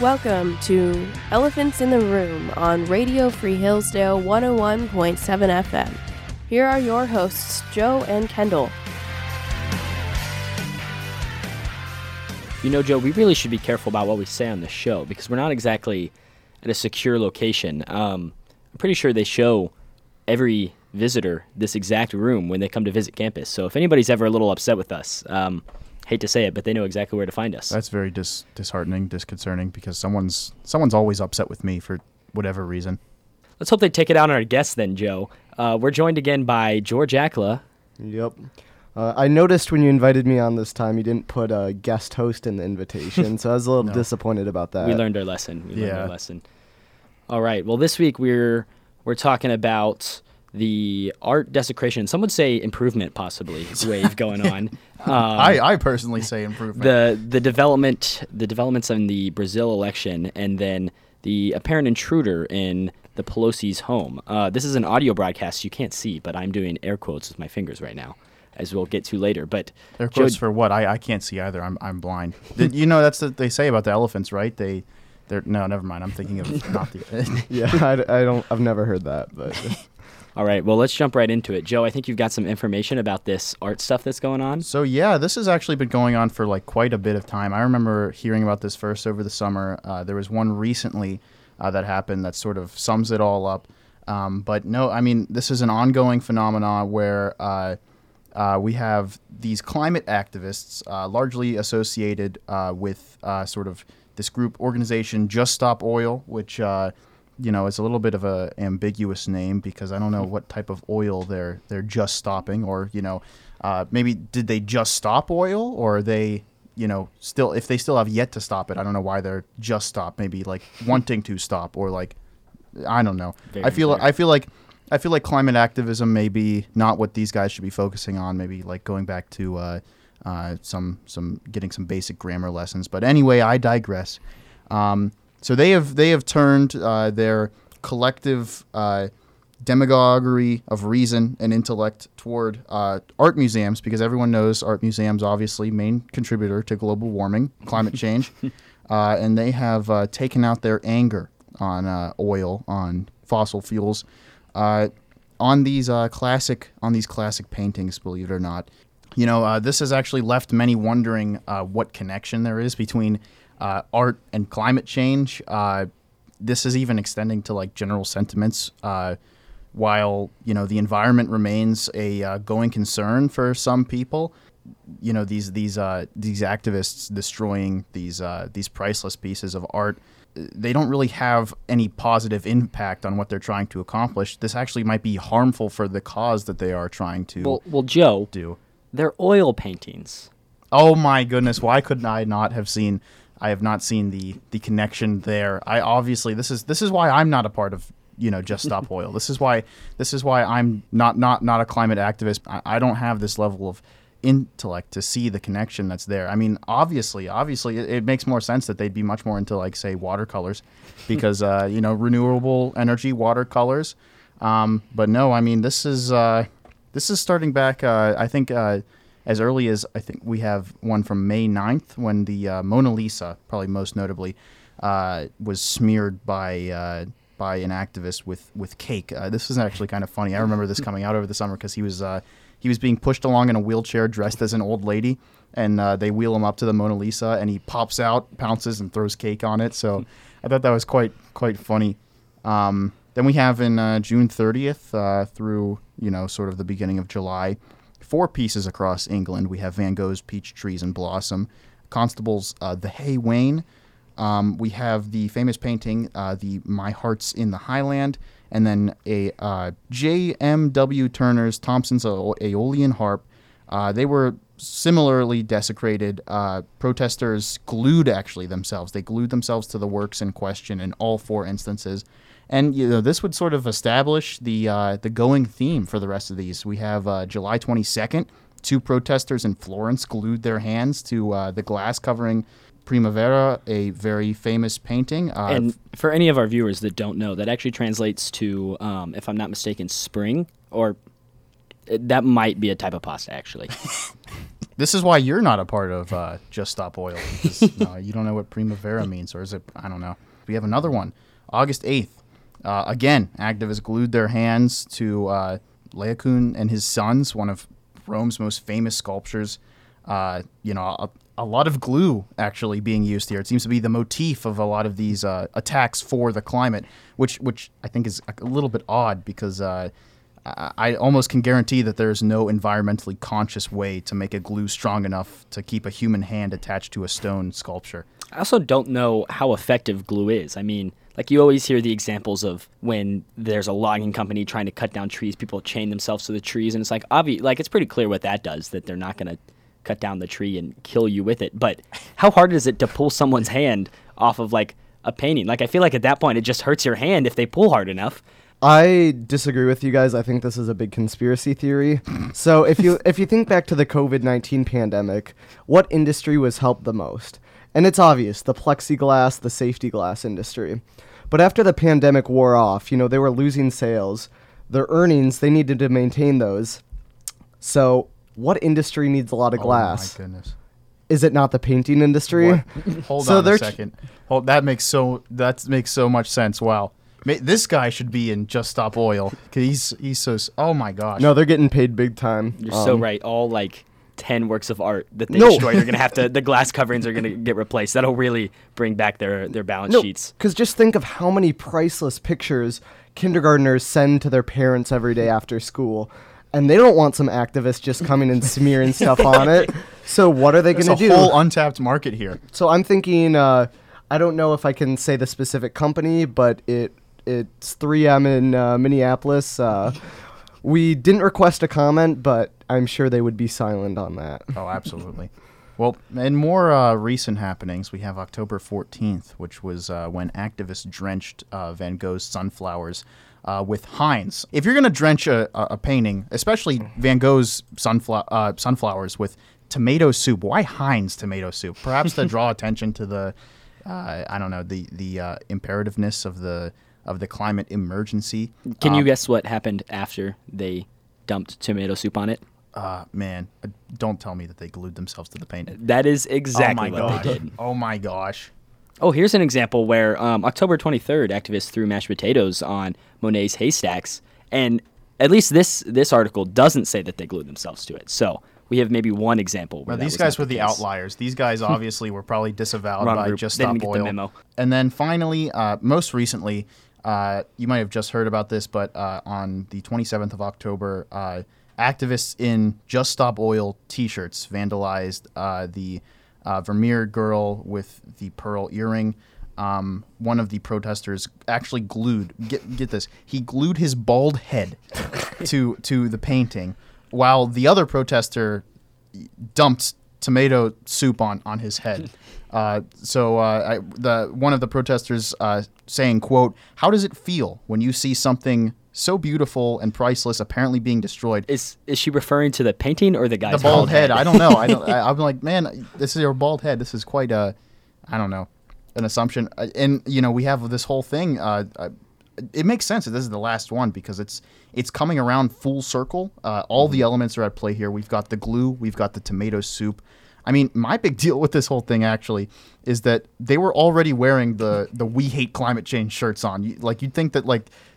Welcome to Elephants in the Room on Radio Free Hillsdale 101.7 FM. Here are your hosts, Joe and Kendale. You know, Joe, we really should be careful about what we say on this show because we're not exactly at a secure location. I'm pretty sure they show every visitor this exact room when they come to visit campus. So if anybody's ever a little upset with us, hate to say it, but they know exactly where to find us. That's very disheartening, disconcerting, because someone's always upset with me for whatever reason. Let's hope they take it out on our guests then, Joe. We're joined again by George Accola. Yep. I noticed when you invited me on this time, you didn't put a guest host in the invitation, so I was a little disappointed about that. We learned our lesson. All right. Well, this week we're talking about the art desecration, some would say improvement, possibly, wave going on. I personally say improvement. The developments in the Brazil election, and then the apparent intruder in the Pelosi's home. This is an audio broadcast you can't see, but I'm doing air quotes with my fingers right now, as we'll get to later. But air quotes for what? I can't see either. I'm blind. You know, that's what they say about the elephants, right? No, never mind. I'm thinking of not the. I've never heard that, but. All right, well, let's jump right into it. Joe, I think you've got some information about this art stuff that's going on. So, yeah, this has actually been going on for, quite a bit of time. I remember hearing about this first over the summer. There was one recently that happened that sort of sums it all up. But, no, I mean, this is an ongoing phenomenon where we have these climate activists largely associated with sort of this group organization, Just Stop Oil, which... it's a little bit of an ambiguous name because I don't know what type of oil they're just stopping, or maybe did they just stop oil, or are they still, if they still have yet to stop it, I don't know why they're just stop. Maybe wanting to stop, or I don't know. I feel like climate activism may be not what these guys should be focusing on. Maybe going back to some getting some basic grammar lessons. But anyway, I digress. So they have turned their collective demagoguery of reason and intellect toward art museums, because everyone knows art museums, obviously, main contributor to global warming, climate change, and they have taken out their anger on oil, on fossil fuels, on these classic paintings, believe it or not. This has actually left many wondering what connection there is between art and climate change. This is even extending to general sentiments. While the environment remains a going concern for some people, these activists destroying these priceless pieces of art, they don't really have any positive impact on what they're trying to accomplish. This actually might be harmful for the cause that they are trying to. Well, Joe, they're oil paintings. Oh my goodness! Why couldn't I not have seen? I have not seen the connection there. I obviously this is why I'm not a part of Just Stop Oil. This is why I'm not a climate activist. I don't have this level of intellect to see the connection that's there. I mean, obviously it makes more sense that they'd be much more into say watercolors, because renewable energy watercolors. But no, I mean this is starting back. I think. As early as, I think we have one from May 9th, when the Mona Lisa, probably most notably, was smeared by an activist with cake. This is actually kind of funny. I remember this coming out over the summer because he was being pushed along in a wheelchair dressed as an old lady, and they wheel him up to the Mona Lisa, and he pops out, pounces, and throws cake on it. So I thought that was quite funny. Then we have in June 30th through sort of the beginning of July, 4 pieces across England. We have Van Gogh's Peach Trees and Blossom, Constable's The Hay Wain. We have the famous painting, the My Heart's in the Highland, and then a J.M.W. Turner's Thompson's Aeolian Harp. They were similarly desecrated. Protesters glued themselves. They glued themselves to the works in question in all 4 instances. And this would sort of establish the going theme for the rest of these. We have July 22nd, 2 protesters in Florence glued their hands to the glass covering Primavera, a very famous painting. And for any of our viewers that don't know, that actually translates to, if I'm not mistaken, spring, or that might be a type of pasta, actually. This is why you're not a part of Just Stop Oil. You don't know what Primavera means, or is it? I don't know. We have another one. August 8th. Again, activists glued their hands to Laocoon and his sons, one of Rome's most famous sculptures. A lot of glue actually being used here. It seems to be the motif of a lot of these attacks for the climate, which I think is a little bit odd because I almost can guarantee that there is no environmentally conscious way to make a glue strong enough to keep a human hand attached to a stone sculpture. I also don't know how effective glue is. I mean, like you always hear the examples of when there's a logging company trying to cut down trees, people chain themselves to the trees, and it's like obvious, like it's pretty clear what that does, that they're not going to cut down the tree and kill you with it. But how hard is it to pull someone's hand off of like a painting? Like I feel like at that point it just hurts your hand if they pull hard enough. I disagree with you guys. I think this is a big conspiracy theory. So if you think back to the COVID-19 pandemic, what industry was helped the most? And it's obvious, the plexiglass, the safety glass industry. But after the pandemic wore off, they were losing sales. Their earnings, they needed to maintain those. So what industry needs a lot of glass? Oh my goodness. Is it not the painting industry? Hold on a second. That makes so much sense. Wow. This guy should be in Just Stop Oil. He's so... Oh, my gosh. No, they're getting paid big time. You're so right. All, 10 works of art that they destroy, they're going to have to... The glass coverings are going to get replaced. That'll really bring back their balance sheets. Because just think of how many priceless pictures kindergartners send to their parents every day after school. And they don't want some activists just coming and smearing stuff on it. So what are they going to do? There's a whole untapped market here. So I'm thinking... I don't know if I can say the specific company, but It's 3M in Minneapolis. We didn't request a comment, but I'm sure they would be silent on that. Oh, absolutely. Well, in more recent happenings, we have October 14th, which was when activists drenched Van Gogh's sunflowers with Heinz. If you're going to drench a painting, especially Van Gogh's sunflowers, with tomato soup, why Heinz tomato soup? Perhaps to draw attention to the, imperativeness of the climate emergency. Can you guess what happened after they dumped tomato soup on it? Man, don't tell me that they glued themselves to the paint. That is exactly what they did. Oh, my gosh. Oh, here's an example where October 23rd, activists threw mashed potatoes on Monet's haystacks. And at least this article doesn't say that they glued themselves to it. So we have maybe one example. Where these guys were the outliers. These guys obviously were probably disavowed by Just Stop Oil. And then finally, most recently... you might have just heard about this, but on the 27th of October, activists in Just Stop Oil t-shirts vandalized the Vermeer girl with the pearl earring. One of the protesters actually glued, get this, he glued his bald head to the painting, while the other protester dumped tomato soup on his head. One of the protesters saying, quote, "How does it feel when you see something so beautiful and priceless apparently being destroyed?" Is she referring to the painting or the guy's the bald head? I don't know. I'm like, man, this is your bald head. This is quite an assumption. And we have this whole thing. It makes sense that this is the last one because it's coming around full circle. All the elements are at play here. We've got the glue. We've got the tomato soup. I mean, my big deal with this whole thing, actually, is that they were already wearing the We Hate Climate Change shirts on. You'd think that,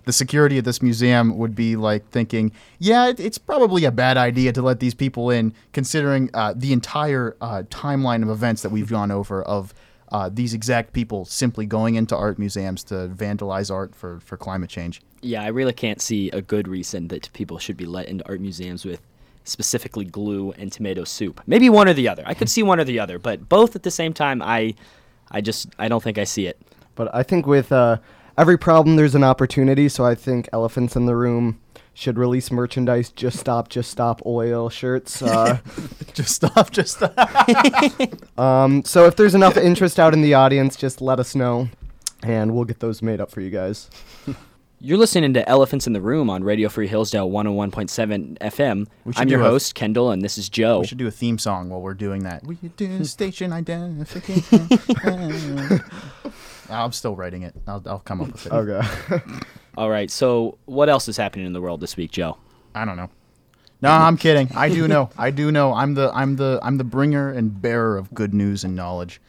the security of this museum would be, thinking, yeah, it's probably a bad idea to let these people in, considering the entire timeline of events that we've gone over of these exact people simply going into art museums to vandalize art for climate change. Yeah, I really can't see a good reason that people should be let into art museums with specifically glue and tomato soup. Maybe one or the other. I could see one or the other, but both at the same time, I don't think I see it. But I think with every problem, there's an opportunity, so I think Elephants in the Room should release merchandise, Just Stop Oil shirts. Just stop. So if there's enough interest out in the audience, just let us know, and we'll get those made up for you guys. You're listening to Elephants in the Room on Radio Free Hillsdale 101.7 FM. I'm your host, Kendall, and this is Joe. We should do a theme song while we're doing that. We do station identification. I'm still writing it. I'll come up with it. Okay. All right, so what else is happening in the world this week, Joe? I don't know. No, I'm kidding. I do know. I'm the bringer and bearer of good news and knowledge.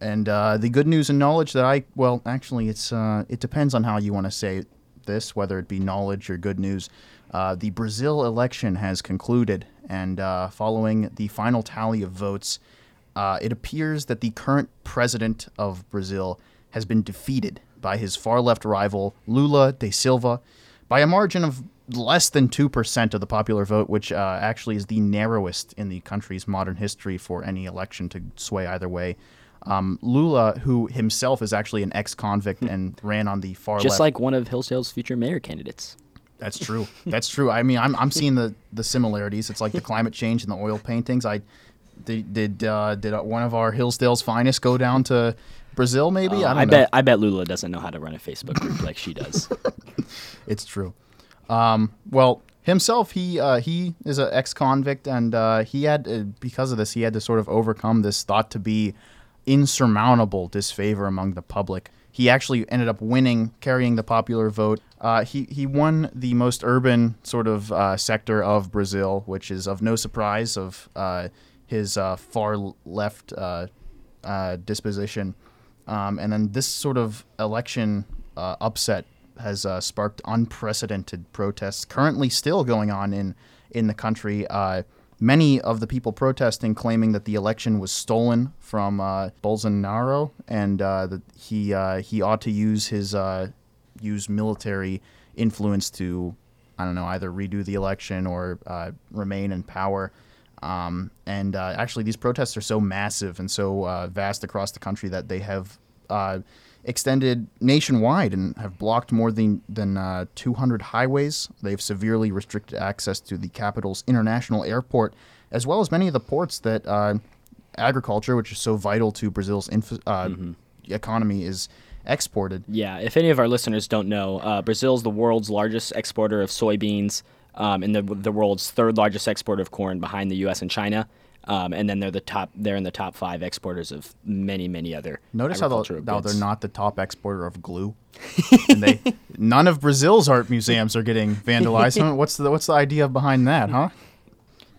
And the good news and knowledge that I, well, actually, it's it depends on how you want to say this, whether it be knowledge or good news. The Brazil election has concluded, and following the final tally of votes, it appears that the current president of Brazil has been defeated by his far-left rival, Lula da Silva, by a margin of less than 2% of the popular vote, which actually is the narrowest in the country's modern history for any election to sway either way. Lula, who himself is actually an ex-convict and ran on the far left. Just like one of Hillsdale's future mayor candidates. That's true. That's true. I mean, I'm seeing the similarities. It's like the climate change and the oil paintings. Did one of our Hillsdale's finest go down to Brazil, maybe? I bet Lula doesn't know how to run a Facebook group like she does. It's true. Well, himself, he is an ex-convict, and he had because of this, he had to sort of overcome this thought to be insurmountable disfavor among the public. He actually ended up winning, carrying the popular vote. He won the most urban sort of sector of Brazil, which is of no surprise of his far-left disposition. And then this sort of election upset has sparked unprecedented protests currently still going on in the country. Many of the people protesting claiming that the election was stolen from Bolsonaro and that he ought to use his use military influence to, I don't know, either redo the election or remain in power. And actually, these protests are so massive and so vast across the country that they have extended nationwide and have blocked more than 200 highways. They've severely restricted access to the capital's international airport, as well as many of the ports that agriculture, which is so vital to Brazil's economy, is exported. Yeah, if any of our listeners don't know, Brazil is the world's largest exporter of soybeans, and the world's third largest exporter of corn behind the U.S. and China. And then they're in the top five exporters of many other. Notice how they're not the top exporter of glue. And none of Brazil's art museums are getting vandalized. What's the idea behind that, huh?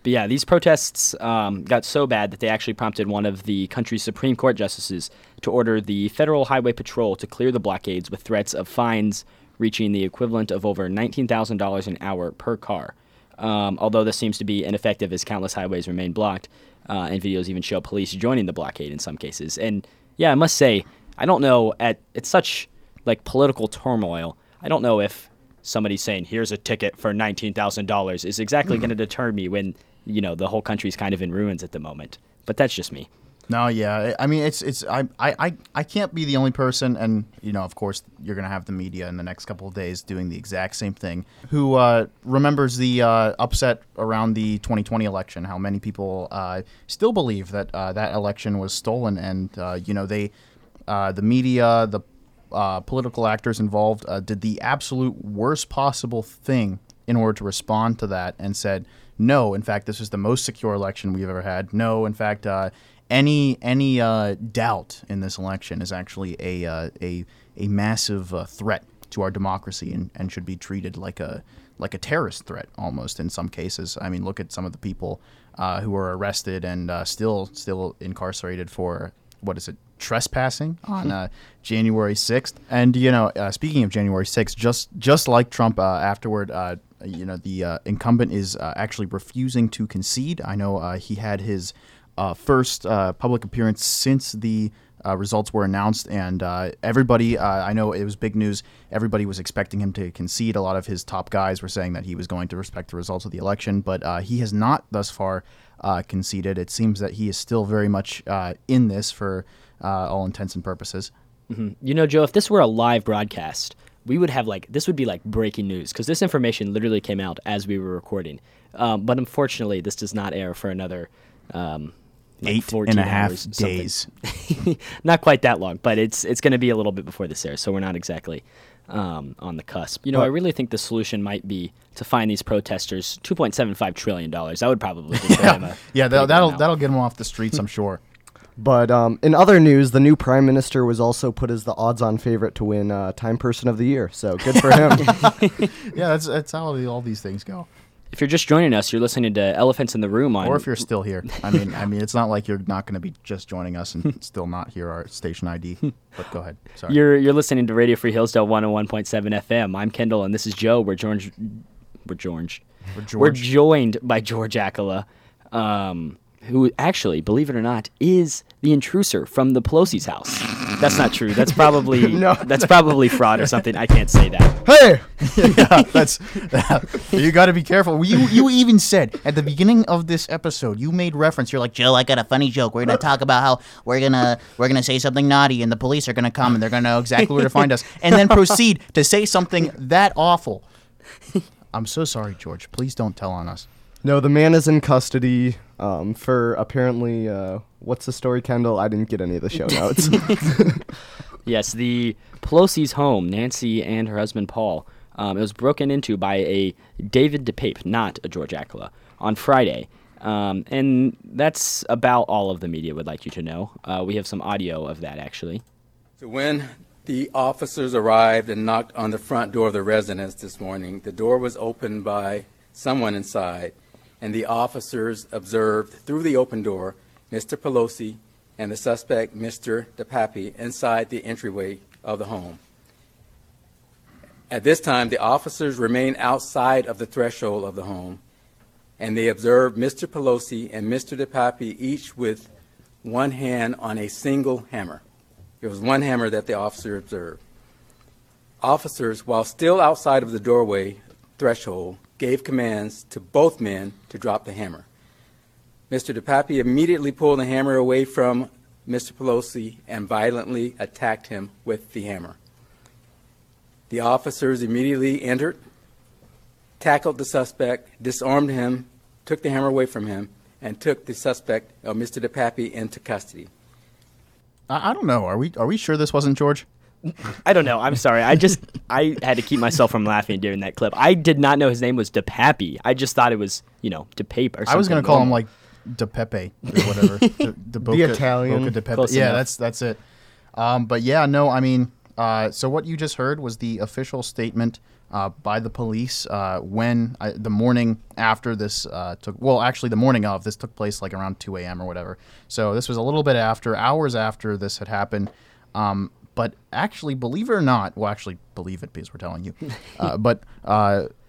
But yeah, these protests got so bad that they actually prompted one of the country's Supreme Court justices to order the Federal Highway Patrol to clear the blockades with threats of fines reaching the equivalent of over $19,000 an hour per car. Although this seems to be ineffective as countless highways remain blocked, and videos even show police joining the blockade in some cases. And yeah, I must say, I don't know, it's such like political turmoil, I don't know if somebody saying, here's a ticket for $19,000 is exactly going to deter me when, you know, the whole country's kind of in ruins at the moment. But that's just me. No, yeah, I mean, I can't be the only person, and you know, of course, you're gonna have the media in the next couple of days doing the exact same thing. Who remembers the upset around the 2020 election? How many people still believe that that election was stolen? And you know, the media, the political actors involved, did the absolute worst possible thing in order to respond to that, and said, no, in fact, this is the most secure election we've ever had. No, in fact. Any doubt in this election is actually a massive threat to our democracy and should be treated like a terrorist threat almost in some cases. I mean, look at some of the people who were arrested and still incarcerated for trespassing on January 6th. And you know, speaking of January 6th, just like Trump afterward. You know, the incumbent is actually refusing to concede. I know he had his. First public appearance since the results were announced, and everybody, I know it was big news, everybody was expecting him to concede. A lot of his top guys were saying that he was going to respect the results of the election, but he has not thus far conceded. It seems that he is still very much in this for all intents and purposes. Mm-hmm. You know, Joe, if this were a live broadcast, we would have this would be like breaking news, because this information literally came out as we were recording. But unfortunately, this does not air for another 8.5 days. Not quite that long, but it's going to be a little bit before this airs, so we're not exactly on the cusp. You know, I really think the solution might be to fine these protesters $2.75 trillion. That would probably be that'll get them off the streets, I'm sure. But in other news, the new prime minister was also put as the odds-on favorite to win Time Person of the Year, so good for him. Yeah, that's how all these things go. If you're just joining us, you're listening to Elephants in the Room on... Or if you're still here. I mean, it's not like you're not going to be just joining us and still not hear our station ID. But go ahead. Sorry. You're listening to Radio Free Hillsdale 101.7 FM. I'm Kendall, and this is Joe. We're joined by George Accola, who actually, believe it or not, is the intruder from the Pelosi's house. That's not true. That's probably probably fraud or something. I can't say that. Hey, yeah, you got to be careful. You even said at the beginning of this episode, you made reference. You're like, Joe, I got a funny joke. We're gonna talk about how we're gonna say something naughty, and the police are gonna come, and they're gonna know exactly where to find us, and then proceed to say something that awful. I'm so sorry, George. Please don't tell on us. No, the man is in custody for apparently, what's the story, Kendall? I didn't get any of the show notes. Yes, the Pelosi's home, Nancy and her husband Paul, it was broken into by a David DePape, not a George Accola, on Friday. And that's about all of the media would like you to know. We have some audio of that, actually. So when the officers arrived and knocked on the front door of the residence this morning, the door was opened by someone inside, and the officers observed through the open door Mr. Pelosi and the suspect, Mr. DePape, inside the entryway of the home. At this time, the officers remained outside of the threshold of the home, and they observed Mr. Pelosi and Mr. DePape each with one hand on a single hammer. It was one hammer that the officer observed. Officers, while still outside of the doorway threshold, gave commands to both men to drop the hammer. Mr. DePape immediately pulled the hammer away from Mr. Pelosi and violently attacked him with the hammer. The officers immediately entered, tackled the suspect, disarmed him, took the hammer away from him, and took the suspect, Mr. DePape, into custody. I don't know. Are we sure this wasn't George? I don't know. I'm sorry. I had to keep myself from laughing during that clip. I did not know his name was DePape. I just thought it was, DePape or something. I was going to call him like DePepe or whatever. The Italian. Boca DePepe. Yeah, that's it. But yeah, no, I mean, so what you just heard was the official statement by the police the morning after this the morning of this took place like around 2 a.m. or whatever. So this was a little bit hours after this had happened. But actually, believe it or not, well, actually, believe it because we're telling you, but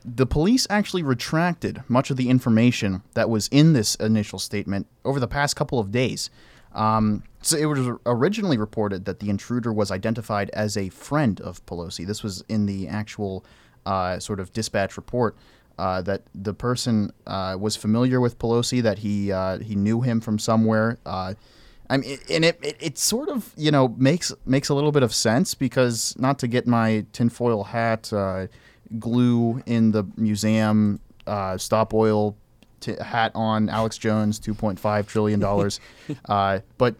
the police actually retracted much of the information that was in this initial statement over the past couple of days. So it was originally reported that the intruder was identified as a friend of Pelosi. This was in the actual sort of dispatch report that the person was familiar with Pelosi, that he knew him from somewhere. I mean, and it sort of, makes a little bit of sense because not to get my tinfoil hat glue in the museum Stop Oil hat on Alex Jones, $2.5 trillion. But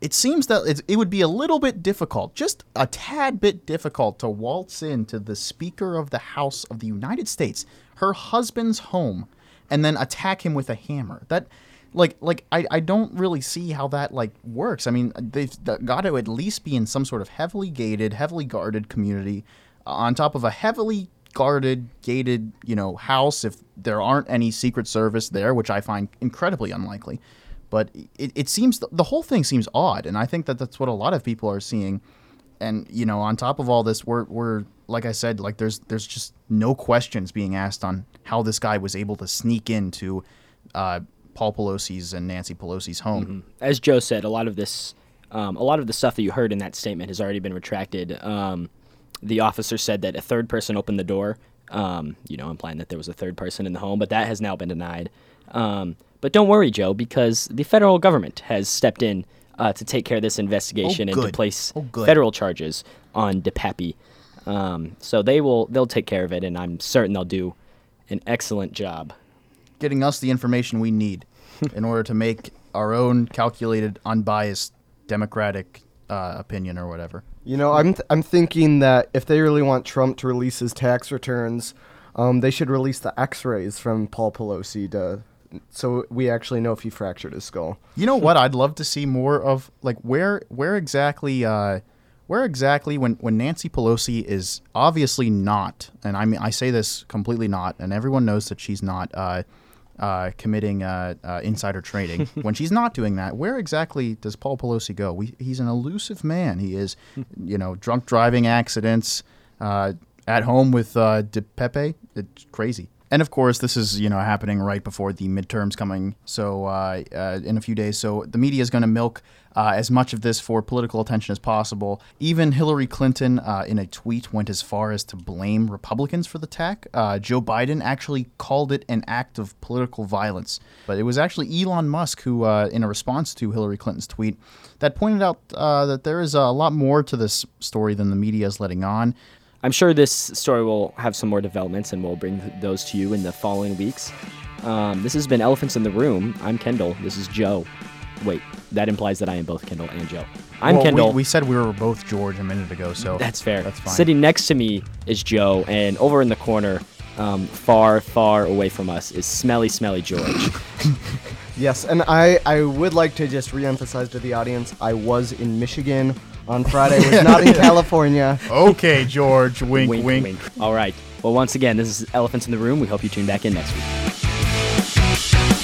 it seems that it would be a little bit difficult, just a tad bit difficult to waltz into the Speaker of the House of the United States, her husband's home, and then attack him with a hammer. That... I don't really see how that, works. I mean, they've got to at least be in some sort of heavily gated, heavily guarded community on top of a heavily guarded, gated, house if there aren't any Secret Service there, which I find incredibly unlikely. But it seems the whole thing seems odd, and I think that that's what a lot of people are seeing. And, on top of all this, we're like I said, there's just no questions being asked on how this guy was able to sneak into Paul Pelosi's and Nancy Pelosi's home. Mm-hmm. As Joe said, a lot of the stuff that you heard in that statement has already been retracted. The officer said that a third person opened the door, implying that there was a third person in the home, but that has now been denied. But don't worry, Joe, because the federal government has stepped in to take care of this investigation and to place federal charges on DePape. So they'll take care of it, and I'm certain they'll do an excellent job getting us the information we need in order to make our own calculated, unbiased, democratic opinion or whatever. I'm thinking that if they really want Trump to release his tax returns, they should release the x-rays from Paul Pelosi so we actually know if he fractured his skull. You know what? I'd love to see more of, where exactly... where exactly, when Nancy Pelosi is obviously not, and I mean, I say this completely not, and everyone knows that she's not committing insider trading, when she's not doing that, where exactly does Paul Pelosi go? He's an elusive man. He is, you know, drunk driving accidents, at home with DePape. It's crazy. And of course, this is, you know, happening right before the midterms coming. So in a few days, so the media is going to milk as much of this for political attention as possible. Even Hillary Clinton, in a tweet, went as far as to blame Republicans for the attack. Joe Biden actually called it an act of political violence. But it was actually Elon Musk who, in a response to Hillary Clinton's tweet, that pointed out that there is a lot more to this story than the media is letting on. I'm sure this story will have some more developments, and we'll bring those to you in the following weeks. This has been Elephants in the Room. I'm Kendall. This is Joe. Wait, that implies that I am both Kendall and Joe. Kendall. We said we were both George a minute ago, so that's fair. That's fine. Sitting next to me is Joe, and over in the corner, far, far away from us, is smelly, smelly George. Yes, and I would like to just reemphasize to the audience, I was in Michigan on Friday. It was not in California. Okay, George. Wink, wink, wink, wink. All right. Well, once again, this is Elephants in the Room. We hope you tune back in next week.